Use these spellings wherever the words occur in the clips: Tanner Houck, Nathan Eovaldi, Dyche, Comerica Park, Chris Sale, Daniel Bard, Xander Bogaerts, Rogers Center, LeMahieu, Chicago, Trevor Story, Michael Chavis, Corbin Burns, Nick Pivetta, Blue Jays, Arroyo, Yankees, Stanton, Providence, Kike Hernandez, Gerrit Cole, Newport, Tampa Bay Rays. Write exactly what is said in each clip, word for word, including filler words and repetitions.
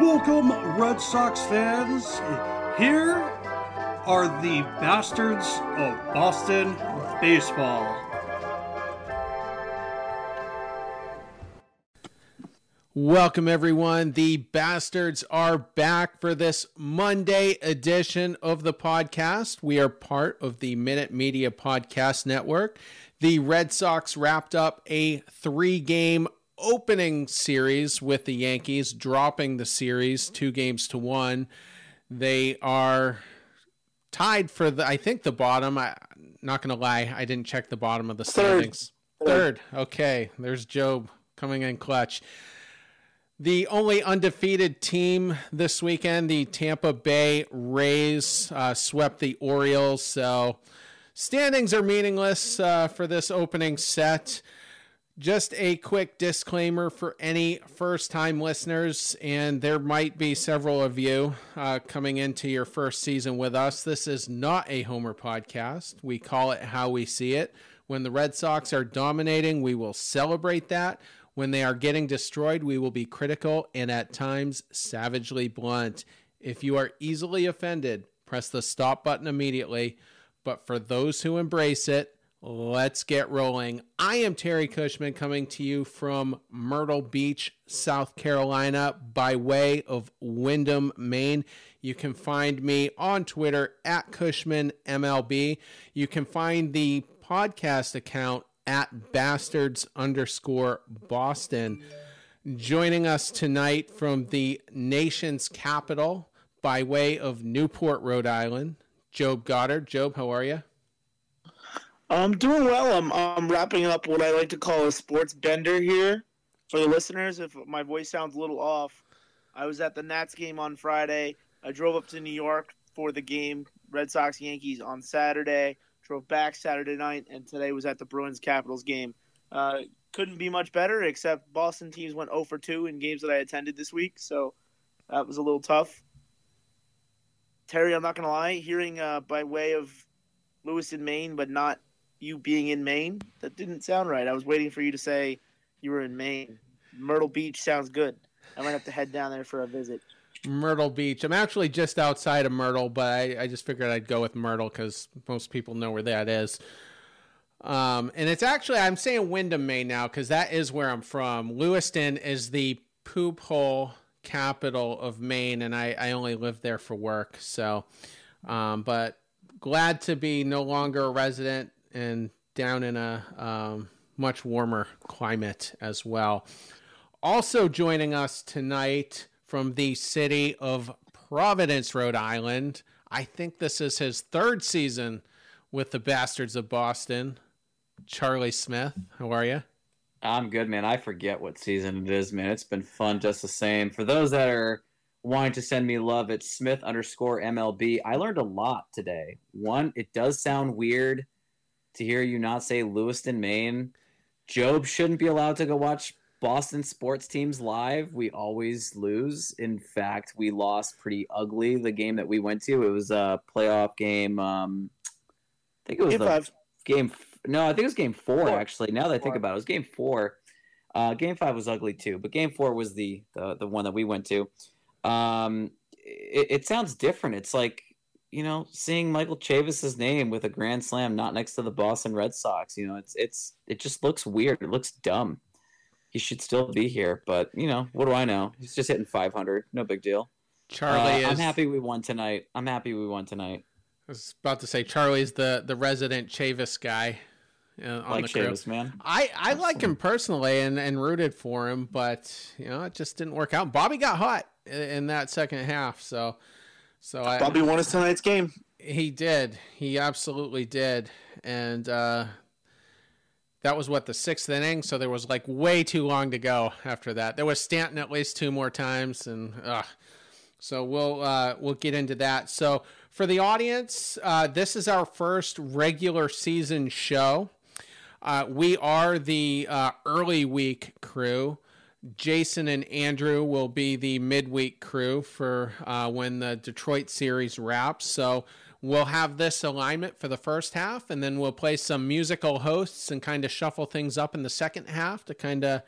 Welcome, Red Sox fans. Here are the bastards of Boston baseball. Welcome, everyone. The bastards are back for this Monday edition of the podcast. We are part of the Minute Media Podcast Network. The Red Sox wrapped up a three-game opening series with the Yankees, dropping the series two games to one. They are tied for the, I think, the bottom. I'm not going to lie, I didn't check the bottom of the standings. Third. Third. Okay, there's Job coming in clutch. The only undefeated team this weekend, the Tampa Bay Rays, uh, swept the Orioles. So standings are meaningless uh, for this opening set. Just a quick disclaimer for any first-time listeners, and there might be several of you uh, coming into your first season with us. This is not a homer podcast. We call it how we see it. When the Red Sox are dominating, we will celebrate that. When they are getting destroyed, we will be critical and at times savagely blunt. If you are easily offended, press the stop button immediately. But for those who embrace it, let's get rolling. I am Terry Cushman coming to you from Myrtle Beach, South Carolina, by way of Windham, Maine. You can find me on Twitter at Cushman M L B. You can find the podcast account at bastards underscore Boston. Joining us tonight from the nation's capital by way of Newport, Rhode Island, Job Goddard. Job, how are you? I'm doing well. I'm I'm wrapping up what I like to call a sports bender here. For the listeners, if my voice sounds a little off, I was at the Nats game on Friday. I drove up to New York for the game, Red Sox-Yankees on Saturday. Drove back Saturday night, and today was at the Bruins-Capitals game. Uh, couldn't be much better, except Boston teams went oh for two in games that I attended this week, so that was a little tough. Terry, I'm not going to lie, hearing uh, by way of Lewiston, Maine, but not you being in Maine, that didn't sound right. I was waiting for you to say you were in Maine. Myrtle Beach sounds good. I might have to head down there for a visit. Myrtle Beach. I'm actually just outside of Myrtle, but I, I just figured I'd go with Myrtle because most people know where that is. Um, and it's actually, I'm saying Windham, Maine now because that is where I'm from. Lewiston is the poop hole capital of Maine, and I, I only lived there for work. So, um, but glad to be no longer a resident and down in a um, much warmer climate as well. Also joining us tonight from the city of Providence, Rhode Island, I think this is his third season with the Bastards of Boston, Charlie Smith. How are you? I'm good, man. I forget what season it is, man. It's been fun just the same. For those that are wanting to send me love, it's Smith underscore M L B. I learned a lot today. One, it does sound weird to hear you not say Lewiston, Maine. Job shouldn't be allowed to go watch Boston sports teams live. We always lose. In fact, we lost pretty ugly the game that we went to. It was a playoff game. Um, I think it was game the five. game. No, I think it was game four, four. actually. Now that I think four. about it, it was game four. Uh, game five was ugly too, but game four was the the, the one that we went to. Um, it, it sounds different. It's like, you know, seeing Michael Chavis's name with a grand slam not next to the Boston Red Sox, you know, it's it's it just looks weird. It looks dumb. He should still be here, but, you know, what do I know? He's just hitting five hundred. No big deal. Charlie uh, is... I'm happy we won tonight. I'm happy we won tonight. I was about to say, Charlie's the, the resident Chavis guy uh, on like the crew. Chavis, man. I, I like him personally and, and rooted for him, but, you know, it just didn't work out. Bobby got hot in, in that second half, so... So I, Bobby won us tonight's game. He did. He absolutely did. And uh, that was, what, the sixth inning? So there was, like, way too long to go after that. There was Stanton at least two more times. And, ugh, So we'll uh, we'll get into that. So for the audience, uh, this is our first regular season show. Uh, we are the uh, early week crew. Jason and Andrew will be the midweek crew for uh, when the Detroit series wraps. So we'll have this alignment for the first half, and then we'll play some musical hosts and kind of shuffle things up in the second half to kind of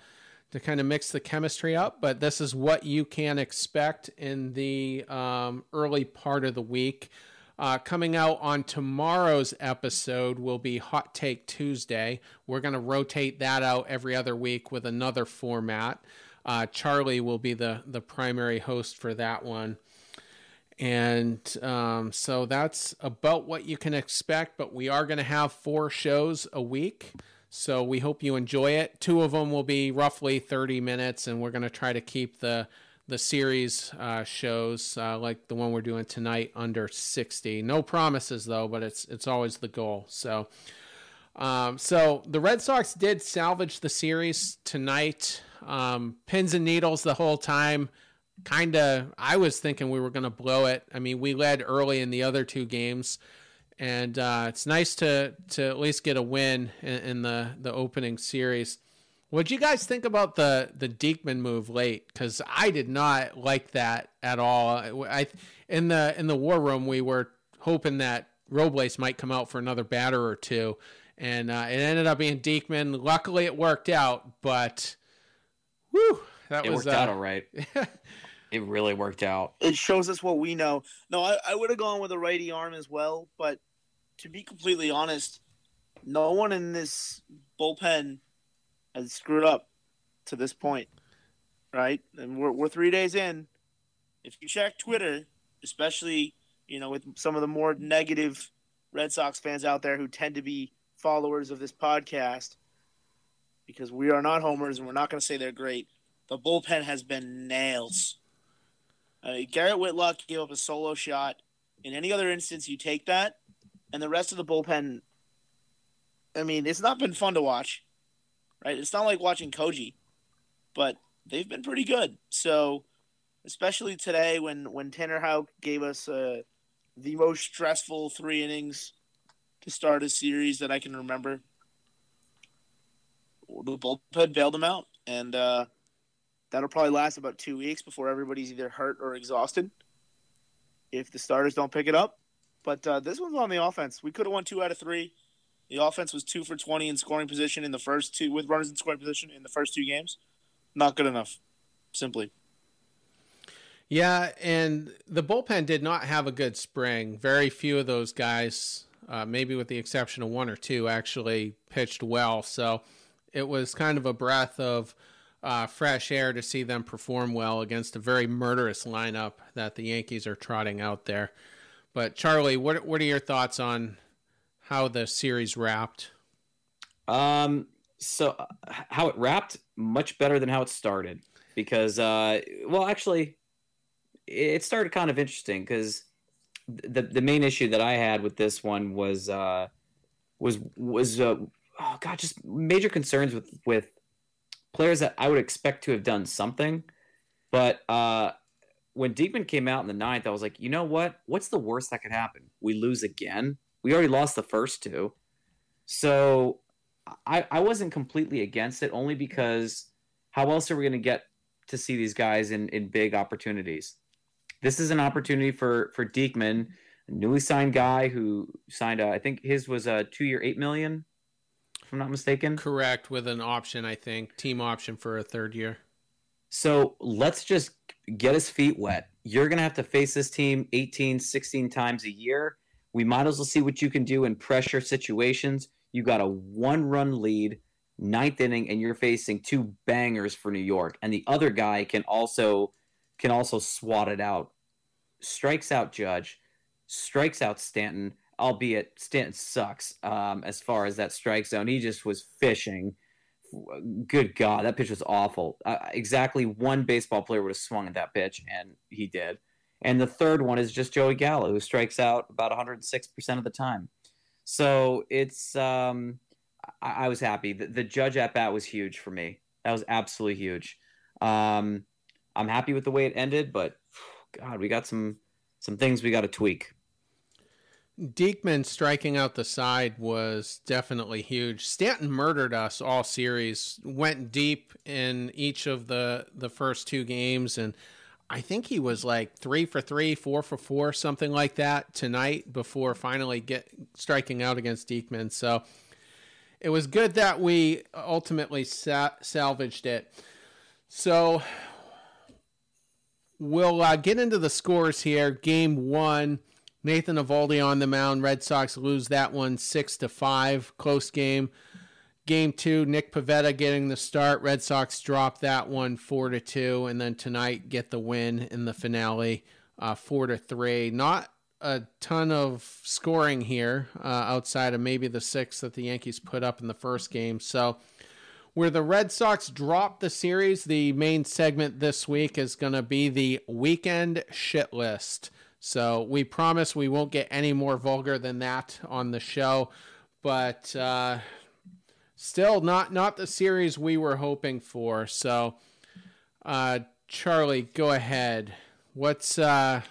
to kind of mix the chemistry up. But this is what you can expect in the um, early part of the week. Uh, coming out on tomorrow's episode will be Hot Take Tuesday. We're going to rotate that out every other week with another format. Uh, Charlie will be the, the primary host for that one. And um, so that's about what you can expect, but we are going to have four shows a week. So we hope you enjoy it. Two of them will be roughly thirty minutes, and we're going to try to keep the the series uh, shows uh, like the one we're doing tonight under sixty. No promises though, but it's it's always the goal. So, um, so the Red Sox did salvage the series tonight. Um, pins and needles the whole time. Kind of, I was thinking we were going to blow it. I mean, we led early in the other two games, and uh, it's nice to to at least get a win in, in the the opening series. What'd you guys think about the, the Diekman move late? Because I did not like that at all. I in the in the war room we were hoping that Robles might come out for another batter or two, and uh, it ended up being Diekman. Luckily, it worked out. But whew, that it was worked uh, out all right. It really worked out. It shows us what we know. No, I, I would have gone with a righty arm as well. But to be completely honest, no one in this bullpen has screwed up to this point, right? And we're we're three days in. If you check Twitter, especially, you know, with some of the more negative Red Sox fans out there who tend to be followers of this podcast, because we are not homers and we're not going to say they're great, the bullpen has been nails. Uh, Garrett Whitlock gave up a solo shot. In any other instance, you take that, and the rest of the bullpen, I mean, it's not been fun to watch. Right, it's not like watching Koji, but they've been pretty good. So, especially today when, when Tanner Houck gave us uh, the most stressful three innings to start a series that I can remember, the bullpen bailed them out, and uh, that'll probably last about two weeks before everybody's either hurt or exhausted if the starters don't pick it up. But uh, this one's on the offense. We could have won two out of three. The offense was two for twenty in scoring position in the first two, with runners in scoring position in the first two games. Not good enough, simply. Yeah, and the bullpen did not have a good spring. Very few of those guys, uh, maybe with the exception of one or two, actually pitched well. So it was kind of a breath of uh, fresh air to see them perform well against a very murderous lineup that the Yankees are trotting out there. But, Charlie, what what are your thoughts on how the series wrapped? Um, so uh, how it wrapped, much better than how it started. Because, uh, well, actually, it started kind of interesting because the the main issue that I had with this one was, uh, was was uh, oh God, just major concerns with, with players that I would expect to have done something. But uh, when Diekman came out in the ninth, I was like, you know what? What's the worst that could happen? We lose again? We already lost the first two. So I, I wasn't completely against it, only because how else are we going to get to see these guys in, in big opportunities? This is an opportunity for, for Diekman, a newly signed guy who signed, a, I think his was a two-year, eight million dollars, if I'm not mistaken. Correct, with an option, I think, team option for a third year. So let's just get his feet wet. You're going to have to face this team eighteen, sixteen times a year. We might as well see what you can do in pressure situations. You got a one-run lead, ninth inning, and you're facing two bangers for New York. And the other guy can also can also swat it out. Strikes out Judge, strikes out Stanton, albeit Stanton sucks um, as far as that strike zone. He just was fishing. Good God, that pitch was awful. Uh, exactly one baseball player would have swung at that pitch, and he did. And the third one is just Joey Gallo, who strikes out about one hundred six percent of the time. So it's um, I-, I was happy. The-, the Judge at-bat was huge for me. That was absolutely huge. Um, I'm happy with the way it ended, but God, we got some some things we got to tweak. Diekman striking out the side was definitely huge. Stanton murdered us all series, went deep in each of the, the first two games, and I think he was like three for three, four for four, something like that tonight before finally get striking out against Diekman. So it was good that we ultimately sa- salvaged it. So we'll uh, get into the scores here. Game one. Nathan Eovaldi on the mound. Red Sox lose that one six to five. Close game. Game two, Nick Pivetta getting the start. Red Sox drop that one four to two, and then tonight get the win in the finale, uh, four to three. Not a ton of scoring here uh, outside of maybe the six that the Yankees put up in the first game. So where the Red Sox dropped the series, the main segment this week is going to be the weekend shit list. So we promise we won't get any more vulgar than that on the show, but uh, still not, not the series we were hoping for. So, uh, Charlie, go ahead. What's uh,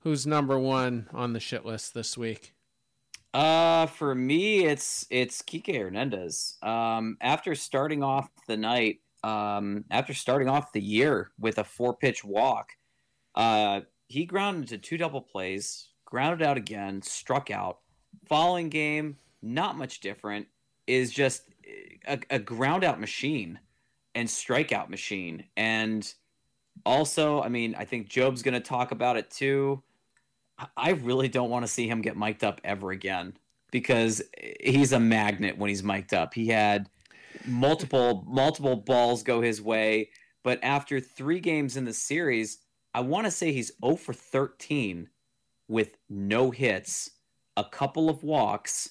who's number one on the shit list this week? Uh, for me, it's it's Kike Hernandez. Um, after starting off the night, um, after starting off the year with a four-pitch walk, uh. He grounded into two double plays, grounded out again, struck out. Following game, not much different, is just a, a ground out machine and strikeout machine. And also, I mean, I think Job's going to talk about it too. I really don't want to see him get mic'd up ever again because he's a magnet when he's mic'd up. He had multiple, multiple balls go his way, but after three games in the series, I want to say he's oh for thirteen with no hits, a couple of walks.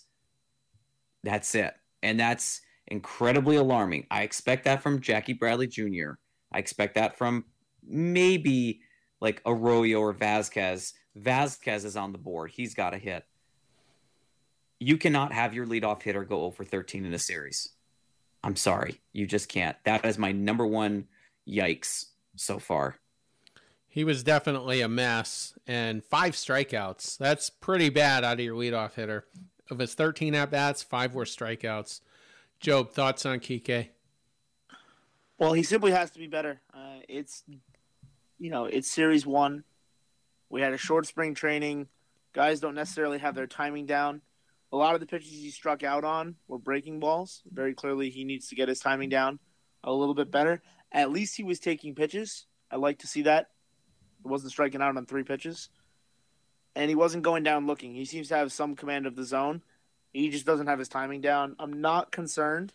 That's it. And that's incredibly alarming. I expect that from Jackie Bradley Junior I expect that from maybe like Arroyo or Vasquez. Vasquez is on the board. He's got a hit. You cannot have your leadoff hitter go oh for thirteen in a series. I'm sorry. You just can't. That is my number one yikes so far. He was definitely a mess, and five strikeouts. That's pretty bad out of your leadoff hitter. Of his thirteen at-bats, five were strikeouts. Job, thoughts on Kike? Well, he simply has to be better. Uh, it's, you know, it's series one. We had a short spring training. Guys don't necessarily have their timing down. A lot of the pitches he struck out on were breaking balls. Very clearly, he needs to get his timing down a little bit better. At least he was taking pitches. I like to see that. Wasn't striking out on three pitches, and he wasn't going down looking. He seems to have some command of the zone. He just doesn't have his timing down. I'm not concerned,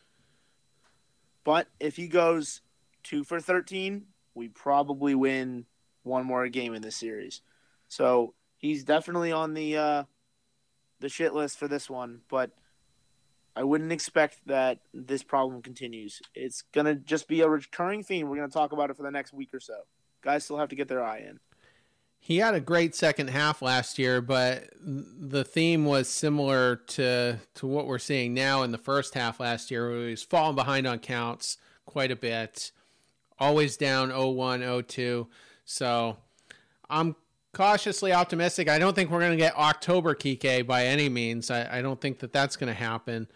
but if he goes two for thirteen, we probably win one more game in this series. So he's definitely on the uh, the shit list for this one, but I wouldn't expect that this problem continues. It's going to just be a recurring theme. We're going to talk about it for the next week or so. Guys still have to get their eye in. He had a great second half last year, but the theme was similar to to what we're seeing now in the first half last year, where he was falling behind on counts quite a bit, always down oh one, oh two. So I'm cautiously optimistic. I don't think we're going to get October Kike by any means. I, I don't think that that's going to happen.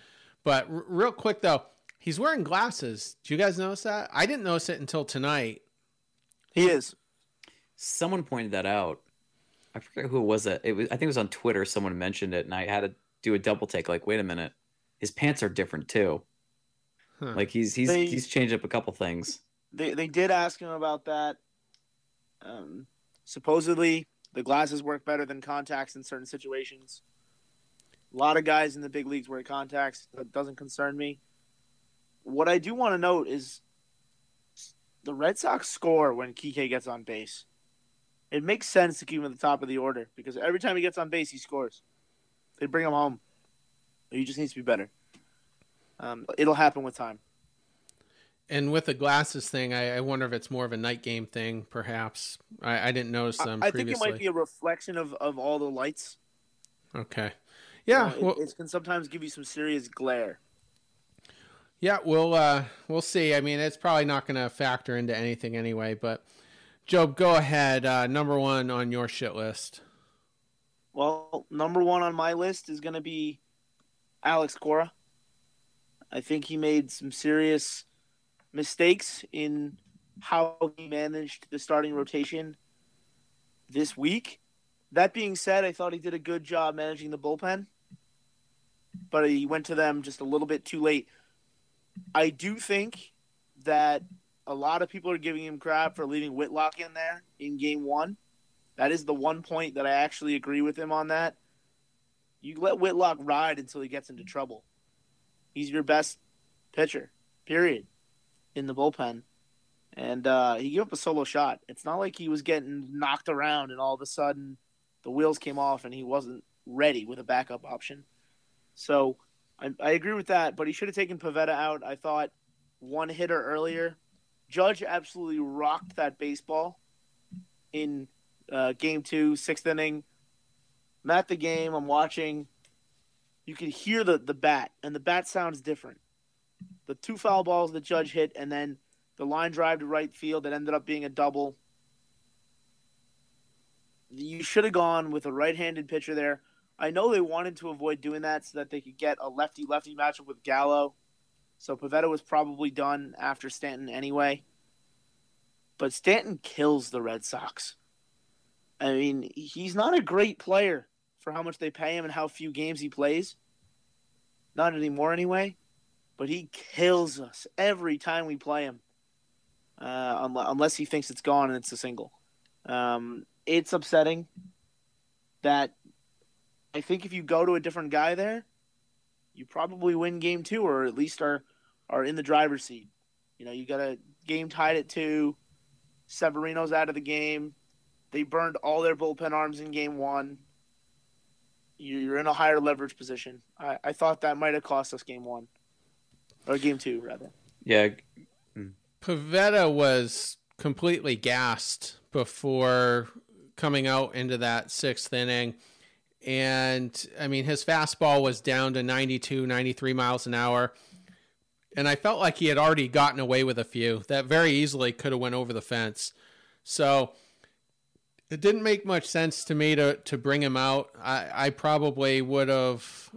But r- real quick, though, he's wearing glasses. Do you guys notice that? I didn't notice it until tonight. He is. Someone pointed that out. I forget who it was. That it was. I think it was on Twitter. Someone mentioned it, and I had to do a double take. Like, wait a minute, his pants are different too. Huh. Like he's he's they, he's changed up a couple things. They they did ask him about that. Um, supposedly the glasses work better than contacts in certain situations. A lot of guys in the big leagues wear contacts. That doesn't concern me. What I do want to note is. The Red Sox score when Kike gets on base. It makes sense to keep him at the top of the order because every time he gets on base, he scores. They bring him home. He just needs to be better. Um, it'll happen with time. And with the glasses thing, I, I wonder if it's more of a night game thing, perhaps. I, I didn't notice them I, I previously. I think it might be a reflection of, of all the lights. Okay. Yeah. You know, well, it, it can sometimes give you some serious glare. Yeah, we'll uh, we'll see. I mean, it's probably not going to factor into anything anyway, but Job, go ahead. Uh, number one on your shit list. Well, number one on my list is going to be Alex Cora. I think he made some serious mistakes in how he managed the starting rotation this week. That being said, I thought he did a good job managing the bullpen, but he went to them just a little bit too late. I do think that a lot of people are giving him crap for leaving Whitlock in there in game one. That is the one point that I actually agree with him on that. You let Whitlock ride until he gets into trouble. He's your best pitcher, period, in the bullpen. And uh, he gave up a solo shot. It's not like he was getting knocked around and all of a sudden the wheels came off and he wasn't ready with a backup option. So I, I agree with that, but he should have taken Pivetta out. I thought one hitter earlier. Judge absolutely rocked that baseball in uh, game two, sixth inning. I'm at the game. I'm watching. You can hear the, the bat, and the bat sounds different. The two foul balls that Judge hit, and then the line drive to right field that ended up being a double. You should have gone with a right-handed pitcher there. I know they wanted to avoid doing that so that they could get a lefty-lefty matchup with Gallo. So Pivetta was probably done after Stanton anyway. But Stanton kills the Red Sox. I mean, he's not a great player for how much they pay him and how few games he plays. Not anymore anyway. But he kills us every time we play him. Uh, unless he thinks it's gone and it's a single. Um, it's upsetting that I think if you go to a different guy there, you probably win game two, or at least are, are in the driver's seat. You know, you got a game tied at two. Severino's out of the game. They burned all their bullpen arms in game one. You're in a higher leverage position. I, I thought that might have cost us game one. Or game two, rather. Yeah. Pivetta was completely gassed before coming out into that sixth inning. And, I mean, his fastball was down to ninety-two, ninety-three miles an hour. And I felt like he had already gotten away with a few that very easily could have went over the fence. So it didn't make much sense to me to, to bring him out. I, I probably would have,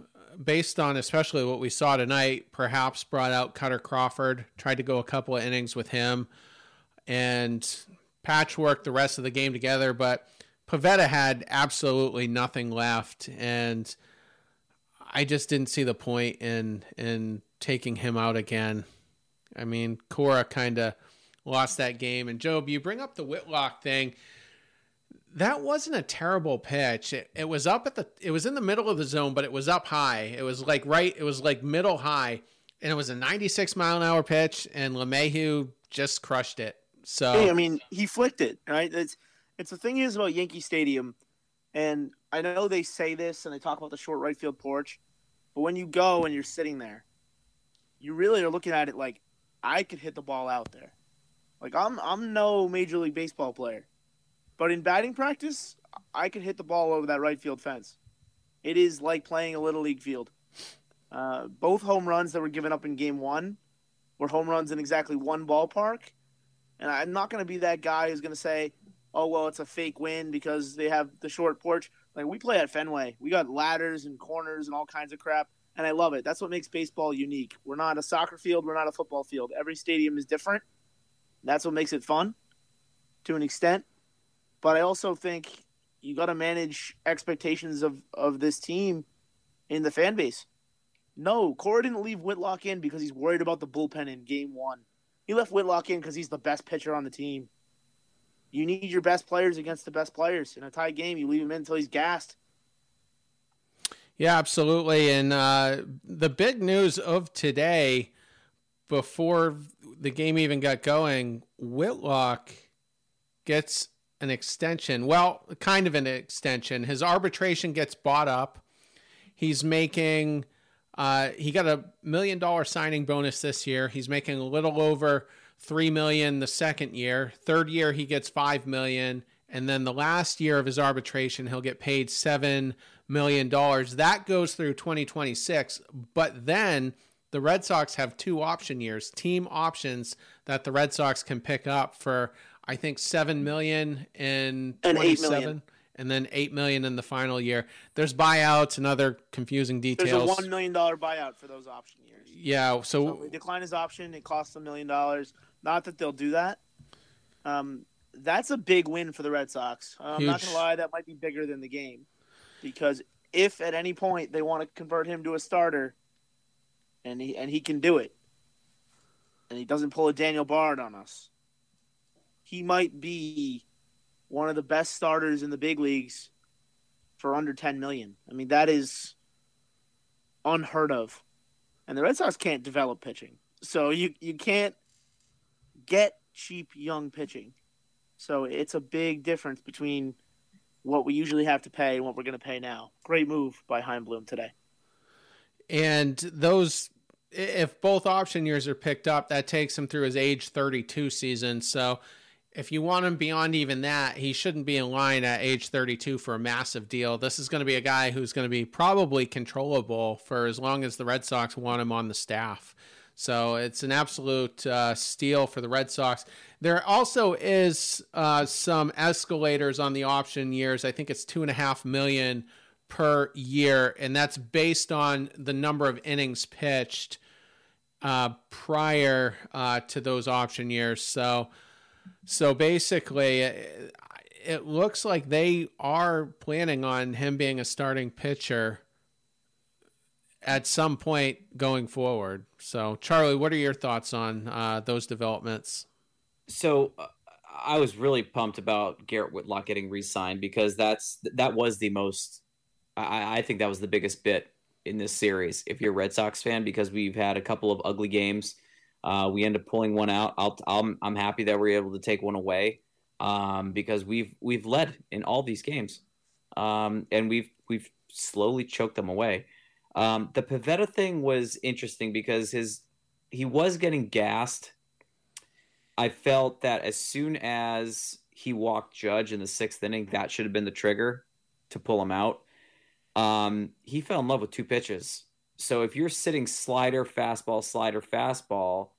based on especially what we saw tonight, perhaps brought out Cutter Crawford, tried to go a couple of innings with him, and patchwork the rest of the game together. But Pivetta had absolutely nothing left, and I just didn't see the point in in taking him out again. I mean, Cora kind of lost that game. And, Job, you bring up the Whitlock thing. That wasn't a terrible pitch. It, it was up at the – it was in the middle of the zone, but it was up high. It was like right – it was like middle high, and it was a ninety-six mile an hour pitch, and LeMahieu just crushed it. So hey, I mean, he flicked it, right? It's – It's the thing is about Yankee Stadium, and I know they say this and they talk about the short right field porch, but when you go and you're sitting there, you really are looking at it like, I could hit the ball out there. Like, I'm I'm no Major League Baseball player, but in batting practice, I could hit the ball over that right field fence. It is like playing a Little League field. Uh, both home runs that were given up in game one were home runs in exactly one ballpark, and I'm not going to be that guy who's going to say, oh, well, it's a fake win because they have the short porch. Like, we play at Fenway. We got ladders and corners and all kinds of crap, and I love it. That's what makes baseball unique. We're not a soccer field. We're not a football field. Every stadium is different. That's what makes it fun to an extent. But I also think you got to manage expectations of, of this team in the fan base. No, Cora didn't leave Whitlock in because he's worried about the bullpen in game one. He left Whitlock in because he's the best pitcher on the team. You need your best players against the best players. In a tie game, you leave him in until he's gassed. Yeah, absolutely. And uh, the big news of today, before the game even got going, Whitlock gets an extension. Well, kind of an extension. His arbitration gets bought up. He's making uh, – he got a million dollar signing bonus this year. He's making a little over – three million dollars the second year. Third year, he gets five million dollars. And then the last year of his arbitration, he'll get paid seven million dollars. That goes through twenty twenty-six. But then the Red Sox have two option years, team options that the Red Sox can pick up for, I think seven million dollars in twenty-seven, and then eight million dollars in the final year. There's buyouts and other confusing details. There's a one million dollars buyout for those option years. Yeah. So, so we decline his option. It costs a million dollars. Not that they'll do that. Um, that's a big win for the Red Sox. I'm huge. Not going to lie. That might be bigger than the game, because if at any point they want to convert him to a starter, and he, and he can do it, and he doesn't pull a Daniel Bard on us, he might be one of the best starters in the big leagues for under ten million dollars. I mean, that is unheard of. And the Red Sox can't develop pitching. So you, you can't get cheap young pitching. So it's a big difference between what we usually have to pay and what we're going to pay now. Great move by Heimblum today. And those, if both option years are picked up, that takes him through his age thirty-two season. So if you want him beyond even that, he shouldn't be in line at age thirty-two for a massive deal. This is going to be a guy who's going to be probably controllable for as long as the Red Sox want him on the staff. So it's an absolute uh, steal for the Red Sox. There also is uh, some escalators on the option years. I think it's two and a half million per year, and that's based on the number of innings pitched uh, prior uh, to those option years. So, so basically, it, it looks like they are planning on him being a starting pitcher at some point going forward. So, Charlie, what are your thoughts on uh, those developments? So uh, I was really pumped about Garrett Whitlock getting re-signed, because that's, that was the most, I, I think that was the biggest bit in this series, if you're a Red Sox fan, because we've had a couple of ugly games. Uh, we end up pulling one out. I'll, I'm, I'm happy that we're able to take one away, um, because we've, we've led in all these games, um, and we've, we've slowly choked them away. Um, the Pivetta thing was interesting because his he was getting gassed. I felt that as soon as he walked Judge in the sixth inning, that should have been the trigger to pull him out. Um, he fell in love with two pitches. So if you're sitting slider, fastball, slider, fastball,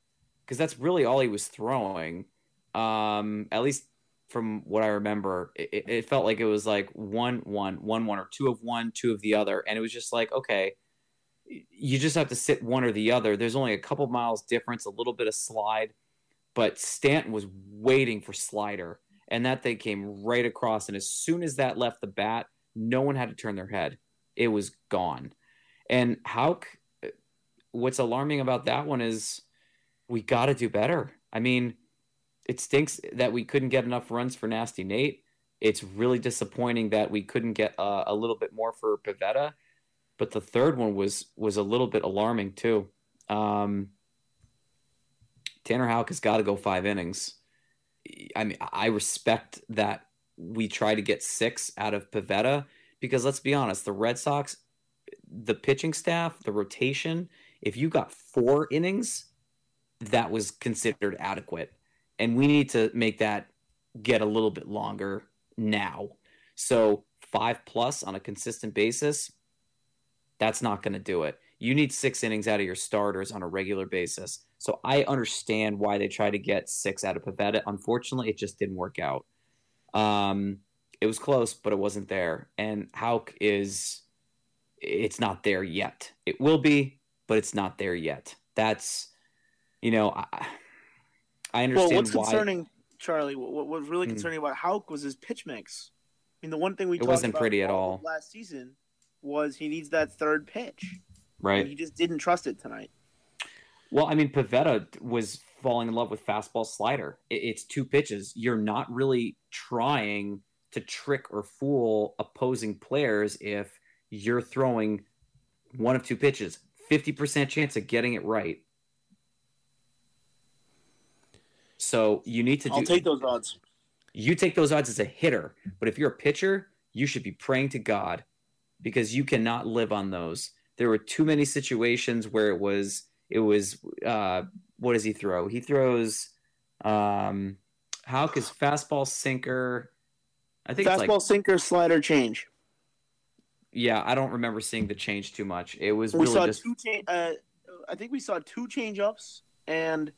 because that's really all he was throwing, um, at least from what I remember, it, it felt like it was like one, one, one, one, or two of one, two of the other. And it was just like, okay, you just have to sit one or the other. There's only a couple miles difference, a little bit of slide, but Stanton was waiting for slider, and that thing came right across. And as soon as that left the bat, no one had to turn their head. It was gone. And Houck, what's alarming about that one is we got to do better. I mean, it stinks that we couldn't get enough runs for Nasty Nate. It's really disappointing that we couldn't get uh, a little bit more for Pivetta. But the third one was was a little bit alarming too. Um, Tanner Houck has got to go five innings. I mean, I respect that we try to get six out of Pivetta, because let's be honest, the Red Sox, the pitching staff, the rotation, if you got four innings, that was considered adequate. And we need to make that get a little bit longer now. So five plus on a consistent basis, that's not going to do it. You need six innings out of your starters on a regular basis. So I understand why they try to get six out of Pivetta. Unfortunately, it just didn't work out. Um, it was close, but it wasn't there. And Houck is, it's not there yet. It will be, but it's not there yet. That's, you know... I, I understand. Well, what's why. concerning, Charlie, what was really concerning mm. about Houck was his pitch mix. I mean, the one thing we it talked wasn't about pretty at all last season was he needs that third pitch. Right. And he just didn't trust it tonight. Well, I mean, Pivetta was falling in love with fastball slider. It's two pitches. You're not really trying to trick or fool opposing players if you're throwing one of two pitches. fifty percent chance of getting it right. So you need to do... I'll take those odds. You take those odds as a hitter. But if you're a pitcher, you should be praying to God, because you cannot live on those. There were too many situations where it was... It was uh, what does he throw? He throws... Um, Houck is fastball, sinker... I think fastball, it's like, sinker, slider, change. Yeah, I don't remember seeing the change too much. It was we really saw just... Two cha- uh, I think we saw two change-ups and...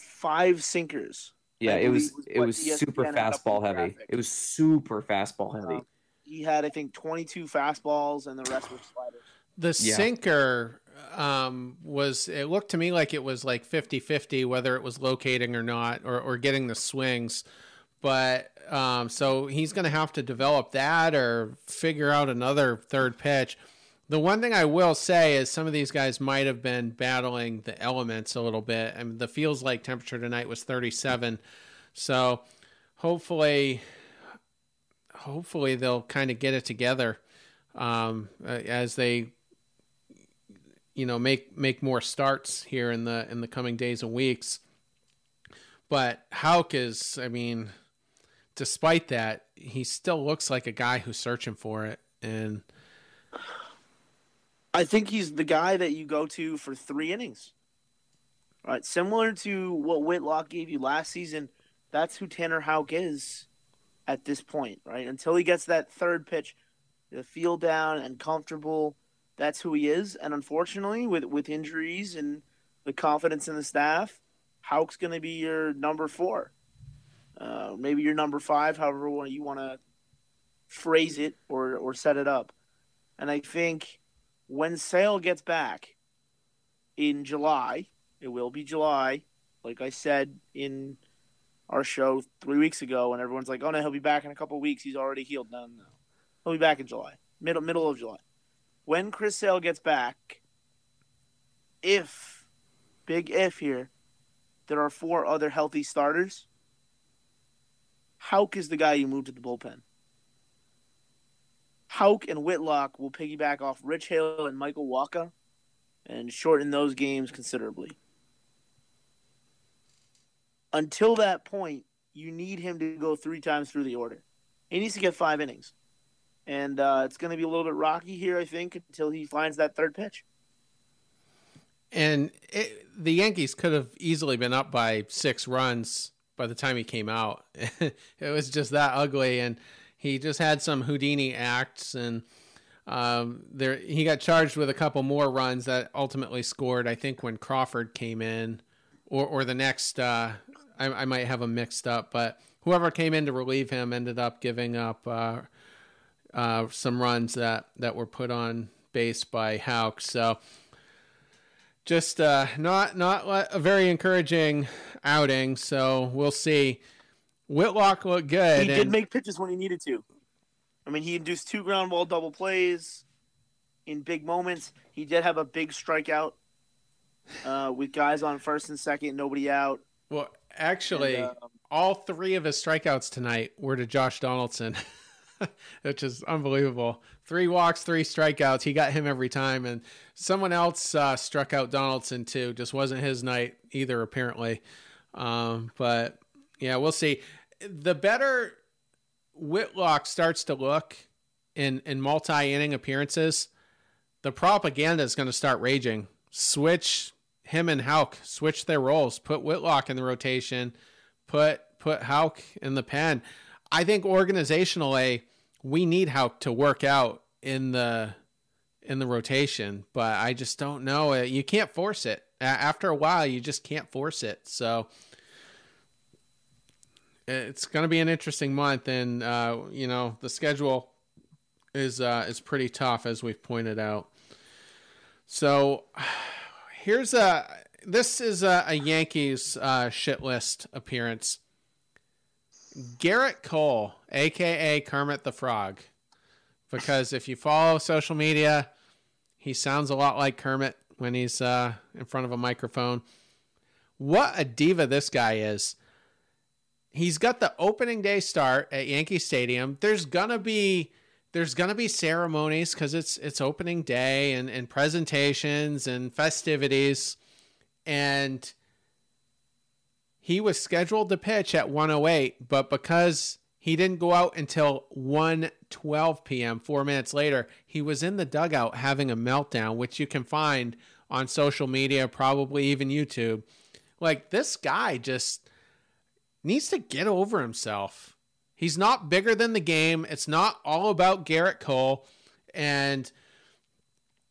five sinkers. Yeah, it was, was it was super fastball heavy. It was super fastball heavy. Um, he had, I think, twenty-two fastballs, and the rest were sliders. The yeah. sinker um, was, it looked to me like it was like fifty-fifty, whether it was locating or not, or, or getting the swings. But um, so he's going to have to develop that or figure out another third pitch. The one thing I will say is some of these guys might have been battling the elements a little bit. I mean, the feels like temperature tonight was thirty-seven. So hopefully, hopefully they'll kind of get it together um, as they, you know, make, make more starts here in the, in the coming days and weeks. But Houck is, I mean, despite that, he still looks like a guy who's searching for it. And I think he's the guy that you go to for three innings. All right, similar to what Whitlock gave you last season, that's who Tanner Houck is at this point, right? Until he gets that third pitch, the feel down and comfortable, that's who he is. And unfortunately, with, with injuries and the confidence in the staff, Houck's going to be your number four. Uh, maybe your number five, however you want to phrase it or, or set it up. And I think when Sale gets back in July, it will be July, like I said in our show three weeks ago, and everyone's like, oh, no, he'll be back in a couple of weeks. He's already healed. No, no, no. He'll be back in July, middle middle of July. When Chris Sale gets back, if, big if here, there are four other healthy starters, Houck is the guy you move to the bullpen. Houck and Whitlock will piggyback off Rich Hill and Michael Wacha and shorten those games considerably. Until that point, you need him to go three times through the order. He needs to get five innings. And uh, it's going to be a little bit rocky here, I think, until he finds that third pitch. And it, the Yankees could have easily been up by six runs by the time he came out. It was just that ugly. And he just had some Houdini acts, and um, there he got charged with a couple more runs that ultimately scored, I think, when Crawford came in, or, or the next, uh, I, I might have them mixed up, but whoever came in to relieve him ended up giving up uh, uh, some runs that, that were put on base by Houck. So just uh, not, not a very encouraging outing. So we'll see. Whitlock looked good. He and... did make pitches when he needed to. I mean, he induced two ground ball double plays in big moments. He did have a big strikeout uh, with guys on first and second, nobody out. Well, actually, and, uh, all three of his strikeouts tonight were to Josh Donaldson, which is unbelievable. Three walks, three strikeouts. He got him every time. And someone else uh, struck out Donaldson, too. Just wasn't his night either, apparently. Um, but, yeah, we'll see. The better Whitlock starts to look in, in multi-inning appearances, the propaganda is going to start raging. Switch him and Houck. Switch their roles. Put Whitlock in the rotation. Put put Houck in the pen. I think organizationally, we need Houck to work out in the in the rotation, but I just don't know. You can't force it. After a while, you just can't force it. So it's going to be an interesting month, and uh, you know, the schedule is uh, is pretty tough, as we've pointed out. So here's a this is a, a Yankees uh, shit list appearance. Gerrit Cole, aka Kermit the Frog, because if you follow social media, he sounds a lot like Kermit when he's uh, in front of a microphone. What a diva this guy is! He's got the opening day start at Yankee Stadium. There's gonna be there's gonna be ceremonies because it's it's opening day and, and presentations and festivities. And he was scheduled to pitch at one oh eight, but because he didn't go out until one twelve p.m., four minutes later, he was in the dugout having a meltdown, which you can find on social media, probably even YouTube. Like, this guy just needs to get over himself. He's not bigger than the game. It's not all about Gerrit Cole. And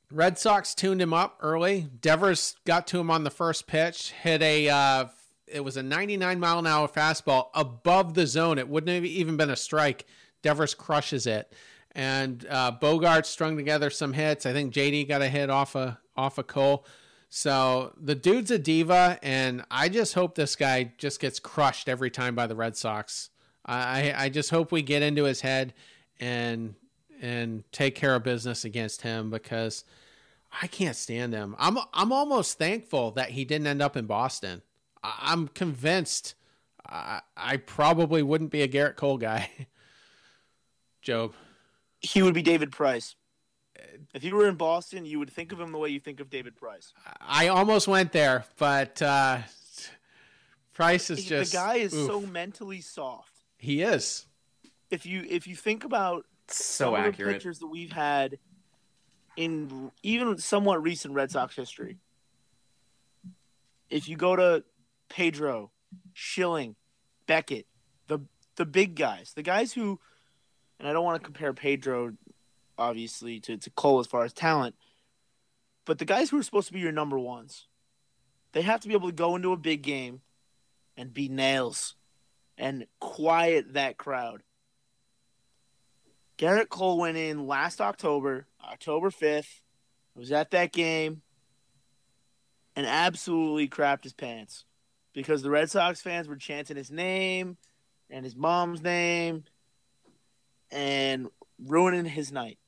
Red Sox tuned him up early. Devers got to him on the first pitch, hit a uh, It was a ninety-nine mile an hour fastball above the zone. It wouldn't have even been a strike. Devers crushes it. And uh, Bogaerts strung together some hits. I think J D got a hit off of, off of Cole. So the dude's a diva, and I just hope this guy just gets crushed every time by the Red Sox. I, I just hope we get into his head and and take care of business against him, because I can't stand him. I'm I'm almost thankful that he didn't end up in Boston. I'm convinced I, I probably wouldn't be a Gerrit Cole guy. Job. He would be David Price. If you were in Boston, you would think of him the way you think of David Price. I almost went there, but uh, Price is just... The guy is oof. so mentally soft. He is. If you if you think about so some accurate. of the pictures that we've had in even somewhat recent Red Sox history, if you go to Pedro, Schilling, Beckett, the the big guys, the guys who... And I don't want to compare Pedro... obviously, to, to Cole as far as talent. But the guys who are supposed to be your number ones, they have to be able to go into a big game and be nails and quiet that crowd. Gerrit Cole went in last October, October fifth. I was at that game and absolutely crapped his pants because the Red Sox fans were chanting his name and his mom's name and ruining his night.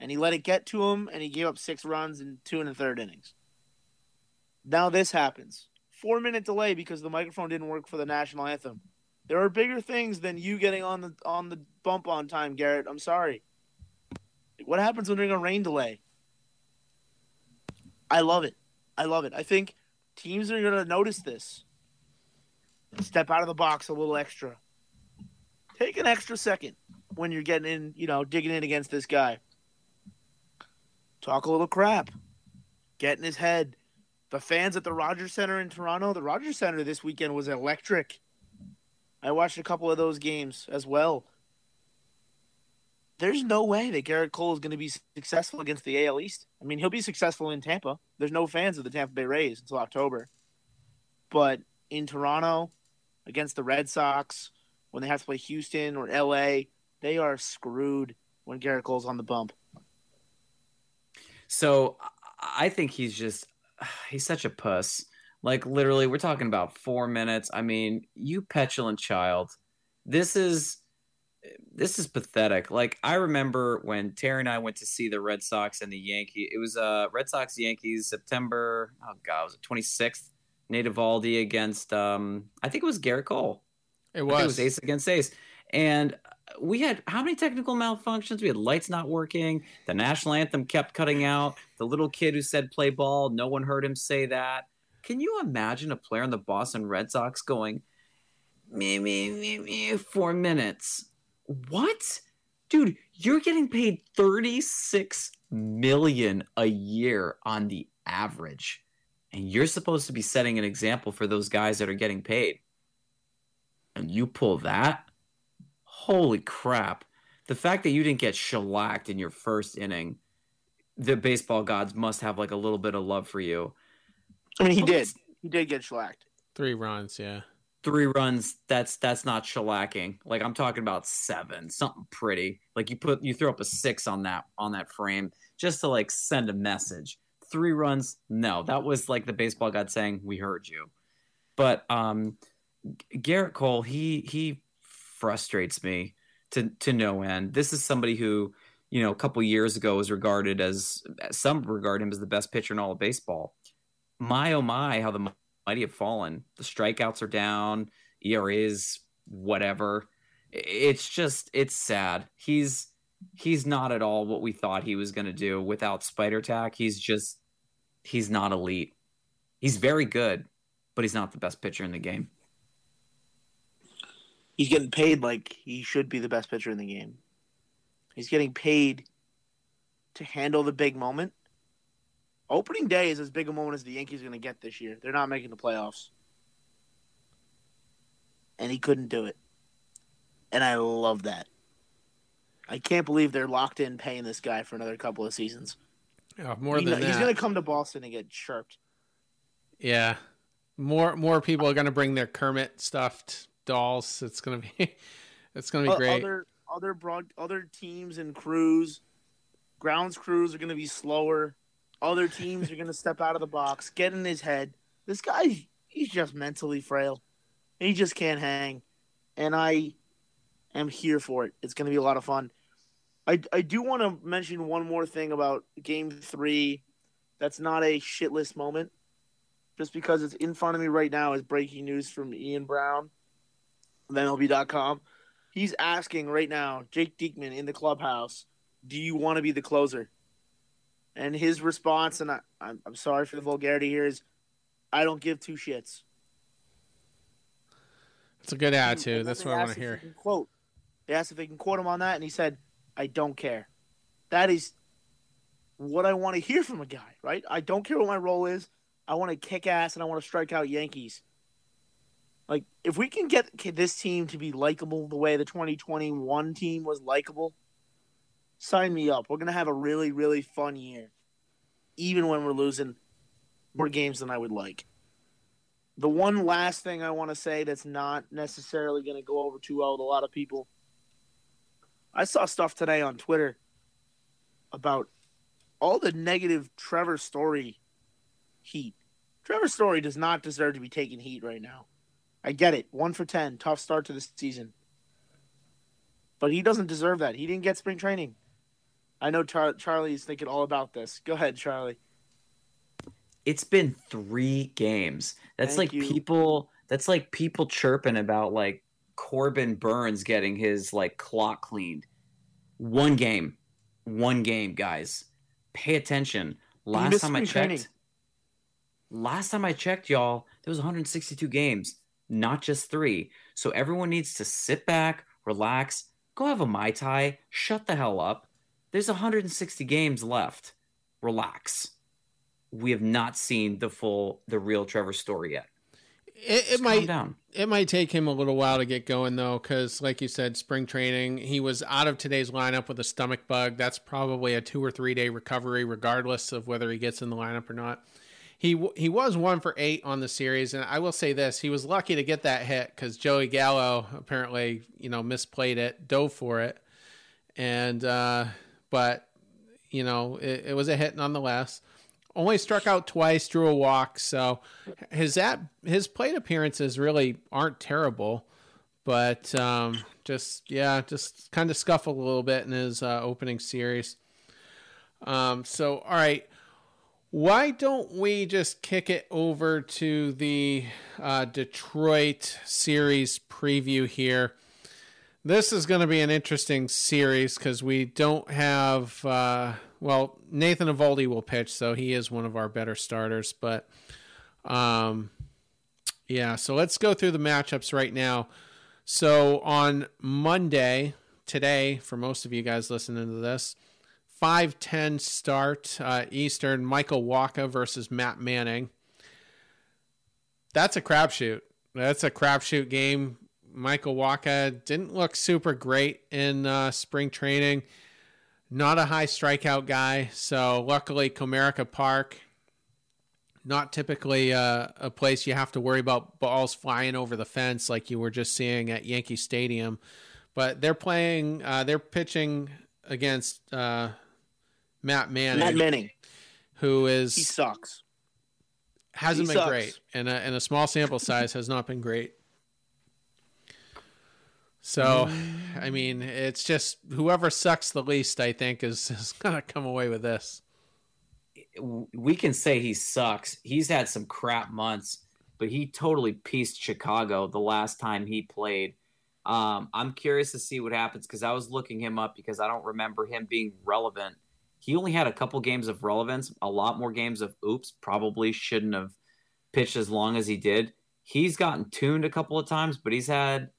And he let it get to him, and he gave up six runs in two and a third innings. Now this happens. Four-minute delay because the microphone didn't work for the national anthem. There are bigger things than you getting on the on the bump on time, Garrett. I'm sorry. What happens when there's a rain delay? I love it. I love it. I think teams are going to notice this. Step out of the box a little extra. Take an extra second when you're getting in, you know, digging in against this guy. Talk a little crap. Get in his head. The fans at the Rogers Center in Toronto, the Rogers Center this weekend was electric. I watched a couple of those games as well. There's no way that Gerrit Cole is going to be successful against the A L East. I mean, he'll be successful in Tampa. There's no fans of the Tampa Bay Rays until October. But in Toronto, against the Red Sox, when they have to play Houston or L A, they are screwed when Gerrit Cole's on the bump. So I think he's just, he's such a puss. Like, literally, we're talking about four minutes. I mean, you petulant child. This is, this is pathetic. Like, I remember when Terry and I went to see the Red Sox and the Yankees. It was uh, Red Sox-Yankees September, oh, God, was it twenty-sixth? Nate Eovaldi against, um, I think it was Gerrit Cole. It was. It was ace against ace. And we had how many technical malfunctions? We had lights not working. The national anthem kept cutting out. The little kid who said play ball, no one heard him say that. Can you imagine a player on the Boston Red Sox going, me, me, me, me, four minutes? What? Dude, you're getting paid thirty-six million dollars a year on the average. And you're supposed to be setting an example for those guys that are getting paid. And you pull that? Holy crap. The fact that you didn't get shellacked in your first inning, the baseball gods must have like a little bit of love for you. I mean, he did. He did get shellacked. Three runs, yeah. Three runs, that's that's not shellacking. Like, I'm talking about seven, something pretty. Like, you put you throw up a six on that on that frame just to like send a message. Three runs, no. That was like the baseball god saying, we heard you. But um Gerrit Cole, he he frustrates me to to no end. This is somebody who, you know, a couple years ago was regarded as, some regard him as the best pitcher in all of baseball. My, oh my, how the mighty have fallen. The strikeouts are down, E R As, whatever. It's just, it's sad. He's he's not at all what we thought he was going to do without Spider Tack. He's just, he's not elite. He's very good, but he's not the best pitcher in the game. He's getting paid like he should be the best pitcher in the game. He's getting paid to handle the big moment. Opening day is as big a moment as the Yankees are going to get this year. They're not making the playoffs. And he couldn't do it. And I love that. I can't believe they're locked in paying this guy for another couple of seasons. Oh, more you than know, that. He's going to come to Boston and get chirped. Yeah. More more people are going to bring their Kermit stuffed dolls. It's going to be it's going to be great. Other other broad other teams and crews, grounds crews are going to be slower. Other teams are going to step out of the box, get in his head. This guy, he's just mentally frail. He just can't hang, and I am here for it. It's going to be a lot of fun. I I do want to mention one more thing about Game Three. That's not a shitless moment. Just because it's in front of me right now is breaking news from Ian Brown of M L B dot com. He's asking right now, Jake Diekman in the clubhouse, do you want to be the closer? And his response, and I, I'm, I'm sorry for the vulgarity here, is I don't give two shits. It's a good attitude. And That's what I want to hear. Quote. They asked if they can quote him on that, and he said, I don't care. That is what I want to hear from a guy, right? I don't care what my role is. I want to kick ass, and I want to strike out Yankees. Like, if we can get this team to be likable the way the twenty twenty-one team was likable, sign me up. We're going to have a really, really fun year, even when we're losing more games than I would like. The one last thing I want to say that's not necessarily going to go over too well with a lot of people, I saw stuff today on Twitter about all the negative Trevor Story heat. Trevor Story does not deserve to be taking heat right now. I get it. One for ten. Tough start to the season. But he doesn't deserve that. He didn't get spring training. I know Char- Charlie's thinking all about this. Go ahead, Charlie. It's been three games. That's Thank like you. people that's like people chirping about like Corbin Burns getting his like clock cleaned. One game. One game, guys. Pay attention. Last time I checked. Training. Last time I checked, y'all, there was one hundred sixty-two games, not just three. So everyone needs to sit back, relax, go have a Mai Tai, shut the hell up. There's one hundred sixty games left. Relax. We have not seen the full, the real Trevor Story yet. It, it might down. It might take him a little while to get going, though, because like you said, spring training, he was out of today's lineup with a stomach bug. That's probably a two or three day recovery, regardless of whether he gets in the lineup or not. He he was one for eight on the series, and I will say this. He was lucky to get that hit because Joey Gallo apparently, you know, misplayed it, dove for it. And, uh, but, you know, it, it was a hit nonetheless. Only struck out twice, drew a walk. So his at, his plate appearances really aren't terrible, but um, just, yeah, just kind of scuffled a little bit in his uh, opening series. Um, so, all right. Why don't we just kick it over to the uh, Detroit series preview here? This is going to be an interesting series because we don't have, uh, well, Nathan Eovaldi will pitch, so he is one of our better starters. But, um, yeah, so let's go through the matchups right now. So on Monday, today, for most of you guys listening to this, five ten start uh, Eastern, Michael Wacha versus Matt Manning. That's a crapshoot. That's a crapshoot game. Michael Wacha didn't look super great in uh, spring training. Not a high strikeout guy. So luckily, Comerica Park, not typically uh, a place you have to worry about balls flying over the fence like you were just seeing at Yankee Stadium. But they're playing, uh, they're pitching against uh, Matt Manning, Matt Manning, who is he sucks, hasn't he been sucks. great, and a, and a small sample size has not been great. So, I mean, it's just whoever sucks the least, I think, is, is gonna come away with this. We can say he sucks. He's had some crap months, but he totally pieced Chicago the last time he played. Um, I'm curious to see what happens because I was looking him up because I don't remember him being relevant. He only had a couple games of relevance, a lot more games of oops, probably shouldn't have pitched as long as he did. He's gotten tuned a couple of times, but he's had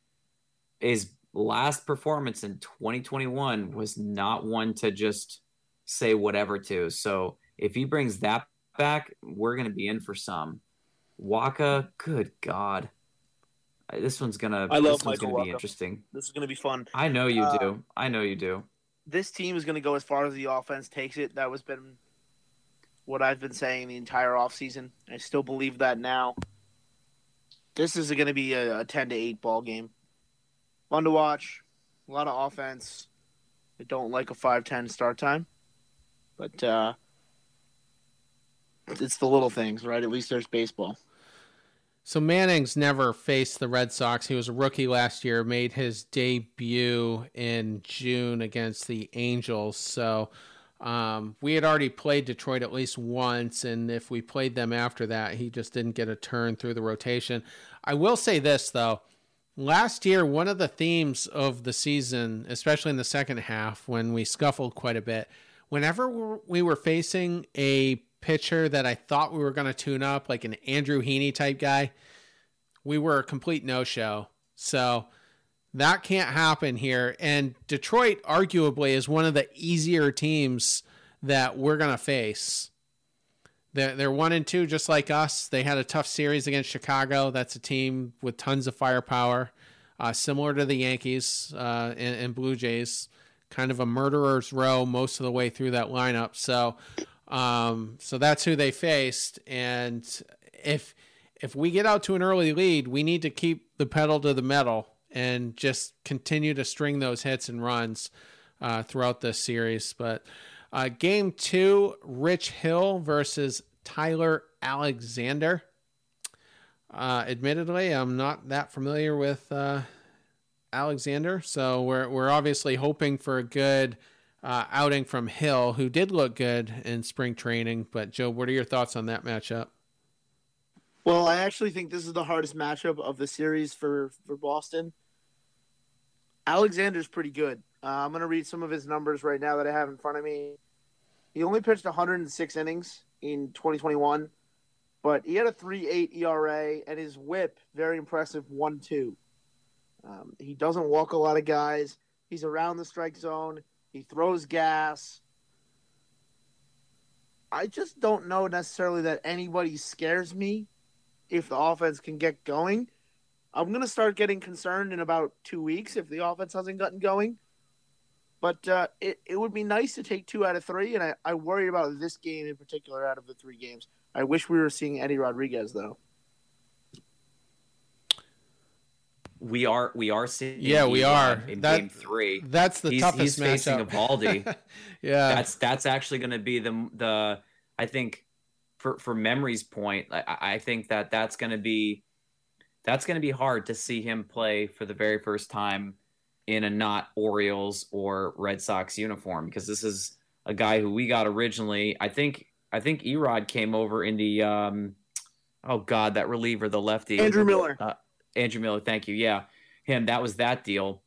his last performance in twenty twenty-one was not one to just say whatever to. So if he brings that back, we're going to be in for some. Wacha, good God. This one's gonna. I love this one's gonna be interesting. This is gonna be fun. I know you uh, do. I know you do. This team is gonna go as far as the offense takes it. That was been what I've been saying the entire offseason. I still believe that now. This is going to be a, a ten to eight ball game. Fun to watch. A lot of offense. I don't like a five ten start time. But uh, it's the little things, right? At least there's baseball. So Manning's never faced the Red Sox. He was a rookie last year, made his debut in June against the Angels. So um, we had already played Detroit at least once, and if we played them after that, he just didn't get a turn through the rotation. I will say this, though. Last year, one of the themes of the season, especially in the second half when we scuffled quite a bit, whenever we were facing a pitcher that I thought we were going to tune up, like an Andrew Heaney type guy, we were a complete no-show. So that can't happen here. And Detroit arguably is one of the easier teams that we're going to face. They're, they're one and two, just like us. They had a tough series against Chicago. That's a team with tons of firepower, uh, similar to the Yankees uh, and, and Blue Jays, kind of a murderer's row most of the way through that lineup. So, Um, so that's who they faced. And if, if we get out to an early lead, we need to keep the pedal to the metal and just continue to string those hits and runs, uh, throughout this series. But, uh, game two, Rich Hill versus Tyler Alexander. Uh, admittedly, I'm not that familiar with, uh, Alexander. So we're, we're obviously hoping for a good, Uh, outing from Hill, who did look good in spring training. But, Joe, what are your thoughts on that matchup? Well, I actually think this is the hardest matchup of the series for, for Boston. Alexander's pretty good. Uh, I'm going to read some of his numbers right now that I have in front of me. He only pitched one hundred six innings in twenty twenty-one, but he had a three point eight E R A, and his whip, very impressive, one two. Um, he doesn't walk a lot of guys. He's around the strike zone. He throws gas. I just don't know necessarily that anybody scares me if the offense can get going. I'm going to start getting concerned in about two weeks if the offense hasn't gotten going. But uh, it, it would be nice to take two out of three, and I, I worry about this game in particular out of the three games. I wish we were seeing Eddie Rodriguez, though. We are, we are seeing. Yeah, we are in that, game three. That's the he's, toughest he's facing matchup. Eovaldi. Yeah, that's that's actually going to be the the. I think, for for memory's point, I, I think that that's going to be, that's going to be hard to see him play for the very first time in a not Orioles or Red Sox uniform, because this is a guy who we got originally. I think I think Erod came over in the um, oh god, that reliever, the lefty Andrew Miller. Uh, Andrew Miller, thank you. Yeah, him. That was that deal.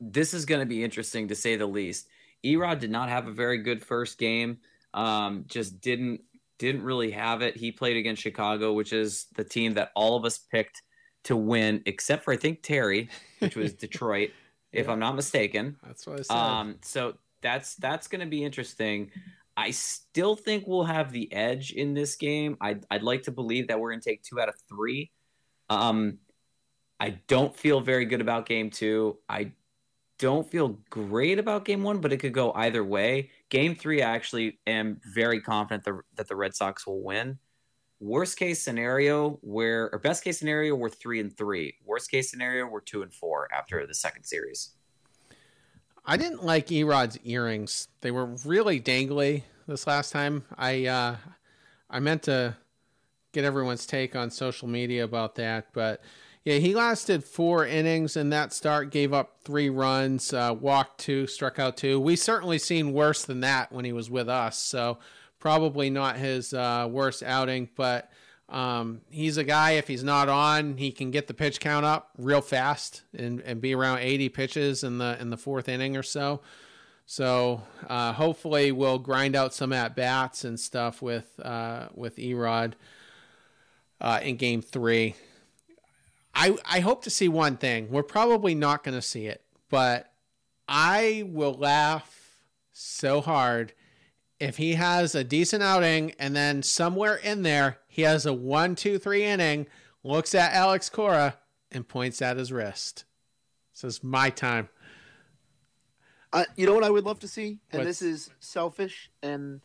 This is going to be interesting, to say the least. Erod did not have a very good first game. Um, just didn't didn't really have it. He played against Chicago, which is the team that all of us picked to win, except for, I think, Terry, which was Detroit, if yeah. I'm not mistaken. That's what I said. Um, so that's that's going to be interesting. I still think we'll have the edge in this game. I'd, I'd like to believe that we're going to take two out of three. Um, I don't feel very good about game two. I don't feel great about game one, but it could go either way. Game three, I actually am very confident the, that the Red Sox will win. Worst case scenario, where, or best case scenario, we're three and three. Worst case scenario, we're two and four after the second series. I didn't like Erod's earrings. They were really dangly this last time. I, uh, I meant to get everyone's take on social media about that. But yeah, he lasted four innings in that start, gave up three runs, uh, walked two, struck out two. We certainly seen worse than that when he was with us. So probably not his uh, worst outing, but um, he's a guy, if he's not on, he can get the pitch count up real fast and, and be around eighty pitches in the, in the fourth inning or so. So uh, hopefully we'll grind out some at bats and stuff with, uh, with Erod. Uh, in game three, I I hope to see one thing. We're probably not going to see it, but I will laugh so hard if he has a decent outing and then somewhere in there he has a one, two, three inning, looks at Alex Cora and points at his wrist. Says, my time. Uh, you know what I would love to see? And What's... this is selfish and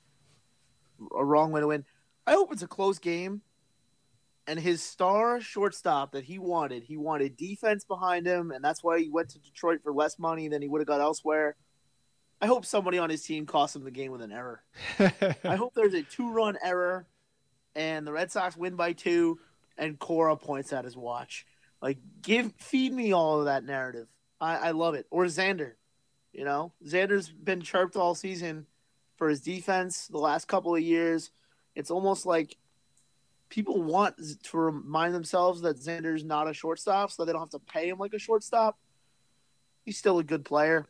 a wrong way to win. I hope it's a close game. And his star shortstop that he wanted, he wanted defense behind him, and that's why he went to Detroit for less money than he would have got elsewhere. I hope somebody on his team costs him the game with an error. I hope there's a two-run error, and the Red Sox win by two, and Cora points at his watch. Like, give feed me all of that narrative. I, I love it. Or Xander. You know, Xander's been chirped all season for his defense the last couple of years. It's almost like people want to remind themselves that Xander's not a shortstop so they don't have to pay him like a shortstop. He's still a good player.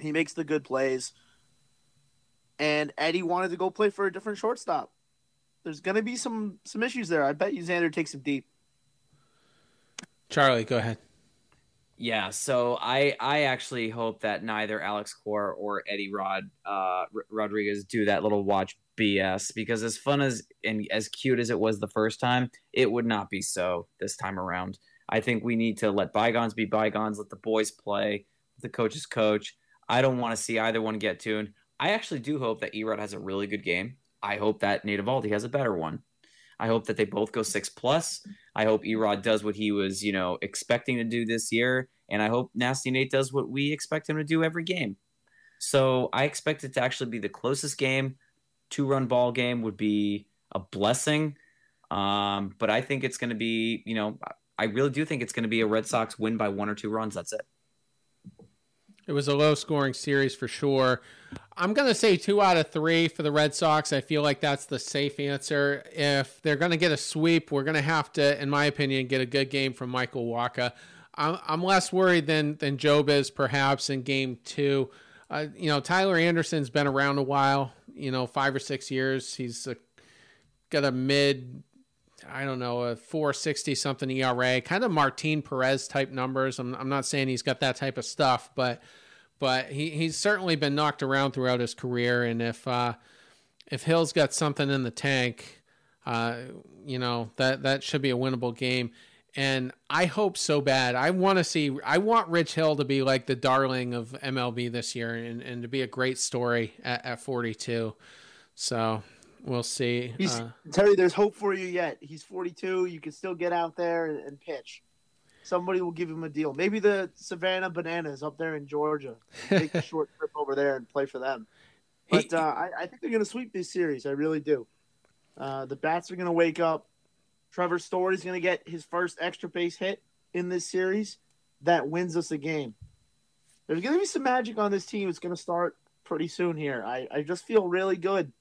He makes the good plays. And Eddie wanted to go play for a different shortstop. There's going to be some, some issues there. I bet you Xander takes him deep. Charlie, go ahead. Yeah, so I, I actually hope that neither Alex Cora or Eddie Rod uh, R- Rodriguez do that little watch B S, because as fun as and as cute as it was the first time, it would not be so this time around. I think we need to let bygones be bygones, let the boys play, the coaches coach. I don't want to see either one get tuned. I actually do hope that Erod has a really good game. I hope that Nate Eovaldi has a better one. I hope that they both go six plus. I hope Erod does what he was, you know, expecting to do this year, and I hope Nasty Nate does what we expect him to do every game. So I expect it to actually be the closest game. Two-run ball game would be a blessing, um, but I think it's going to be, you know, I really do think it's going to be a Red Sox win by one or two runs. That's it. It was a low-scoring series for sure. I'm going to say two out of three for the Red Sox. I feel like that's the safe answer. If they're going to get a sweep, we're going to have to, in my opinion, get a good game from Michael Wacha. I'm, I'm less worried than than Job is, perhaps, in game two. Uh, you know, Tyler Anderson's been around a while. You know, five or six years. He's a, got a mid, I don't know, a four sixty something E R A, kind of Martin Perez type numbers. I'm, I'm not saying he's got that type of stuff, but but he, he's certainly been knocked around throughout his career. And if uh, if Hill's got something in the tank, uh, you know, that that should be a winnable game. And I hope so bad. I want to see, I want Rich Hill to be like the darling of M L B this year and, and to be a great story at, at forty-two. So we'll see. He's, uh, Terry, there's hope for you yet. He's forty-two. You can still get out there and, and pitch. Somebody will give him a deal. Maybe the Savannah Bananas up there in Georgia. Take a short trip over there and play for them. But uh, I, I think they're going to sweep this series. I really do. Uh, the bats are going to wake up. Trevor Story is going to get his first extra base hit in this series. That wins us a game. There's going to be some magic on this team. It's going to start pretty soon here. I, I just feel really good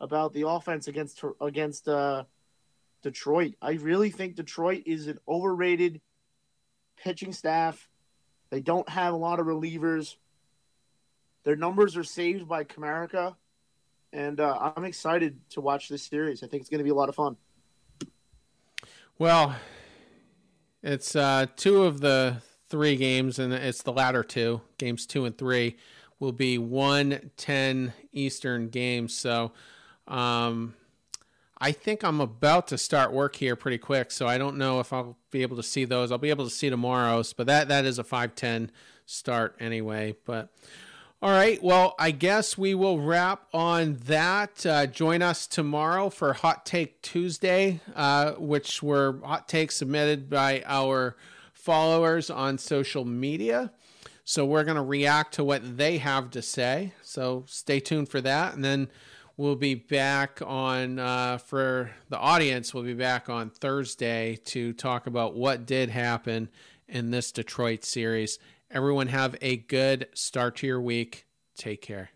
about the offense against against uh, Detroit. I really think Detroit is an overrated pitching staff. They don't have a lot of relievers. Their numbers are saved by Comerica. And uh, I'm excited to watch this series. I think it's going to be a lot of fun. Well, it's uh, two of the three games, and it's the latter two, games two and three, will be one ten Eastern games. So um, I think I'm about to start work here pretty quick, so I don't know if I'll be able to see those. I'll be able to see tomorrow's, but that, that is a five ten start anyway. But all right, well, I guess we will wrap on that. Uh, join us tomorrow for Hot Take Tuesday, uh, which were hot takes submitted by our followers on social media. So we're going to react to what they have to say. So stay tuned for that. And then we'll be back on, uh, for the audience, we'll be back on Thursday to talk about what did happen in this Detroit series. Everyone have a good start to your week. Take care.